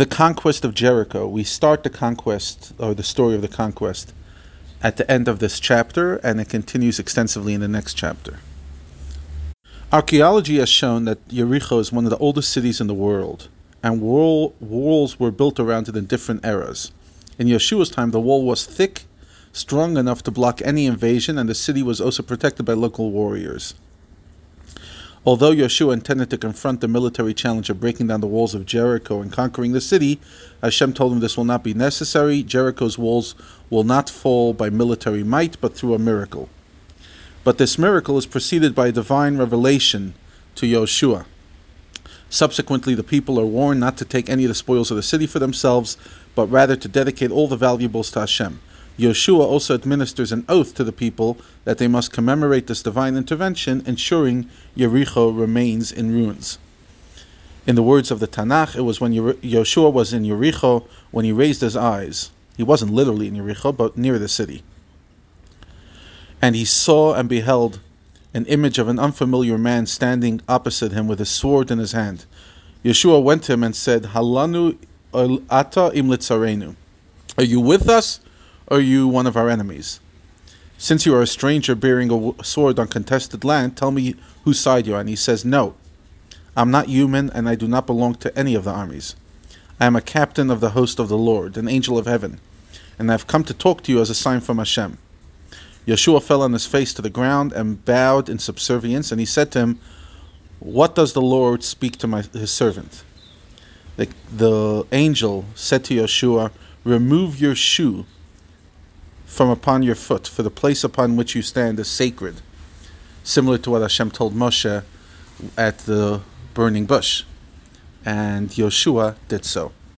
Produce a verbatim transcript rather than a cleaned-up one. the conquest of Jericho. We start the conquest, or the story of the conquest, at the end of this chapter, and it continues extensively in the next chapter. Archaeology has shown that Yericho is one of the oldest cities in the world, and wall, walls were built around it in different eras. In Yeshua's time, the wall was thick, strong enough to block any invasion, and the city was also protected by local warriors. Although Yeshua intended to confront the military challenge of breaking down the walls of Jericho and conquering the city, Hashem told him this will not be necessary. Jericho's walls will not fall by military might, but through a miracle. But this miracle is preceded by a divine revelation to Yehoshua. Subsequently, the people are warned not to take any of the spoils of the city for themselves, but rather to dedicate all the valuables to Hashem. Yehoshua also administers an oath to the people that they must commemorate this divine intervention, ensuring Yericho remains in ruins. In the words of the Tanakh, it was when Yehoshua was in Yericho when he raised his eyes. He wasn't literally in Yericho, but near the city. And he saw and beheld an image of an unfamiliar man standing opposite him with his sword in his hand. Yeshua went to him and said, "Halanu atta im-litzareinu. Are you with us? Are you one of our enemies? Since you are a stranger bearing a sword on contested land, tell me whose side you are." And he says, "No, I'm not human, and I do not belong to any of the armies. I am a captain of the host of the Lord, an angel of heaven, and I have come to talk to you as a sign from Hashem." Yeshua fell on his face to the ground and bowed in subservience, and he said to him, "What does the Lord speak to my, his servant?" The, the angel said to Yeshua, "Remove your shoe from upon your foot, for the place upon which you stand is sacred," similar to what Hashem told Moshe at the burning bush. And Yeshua did so.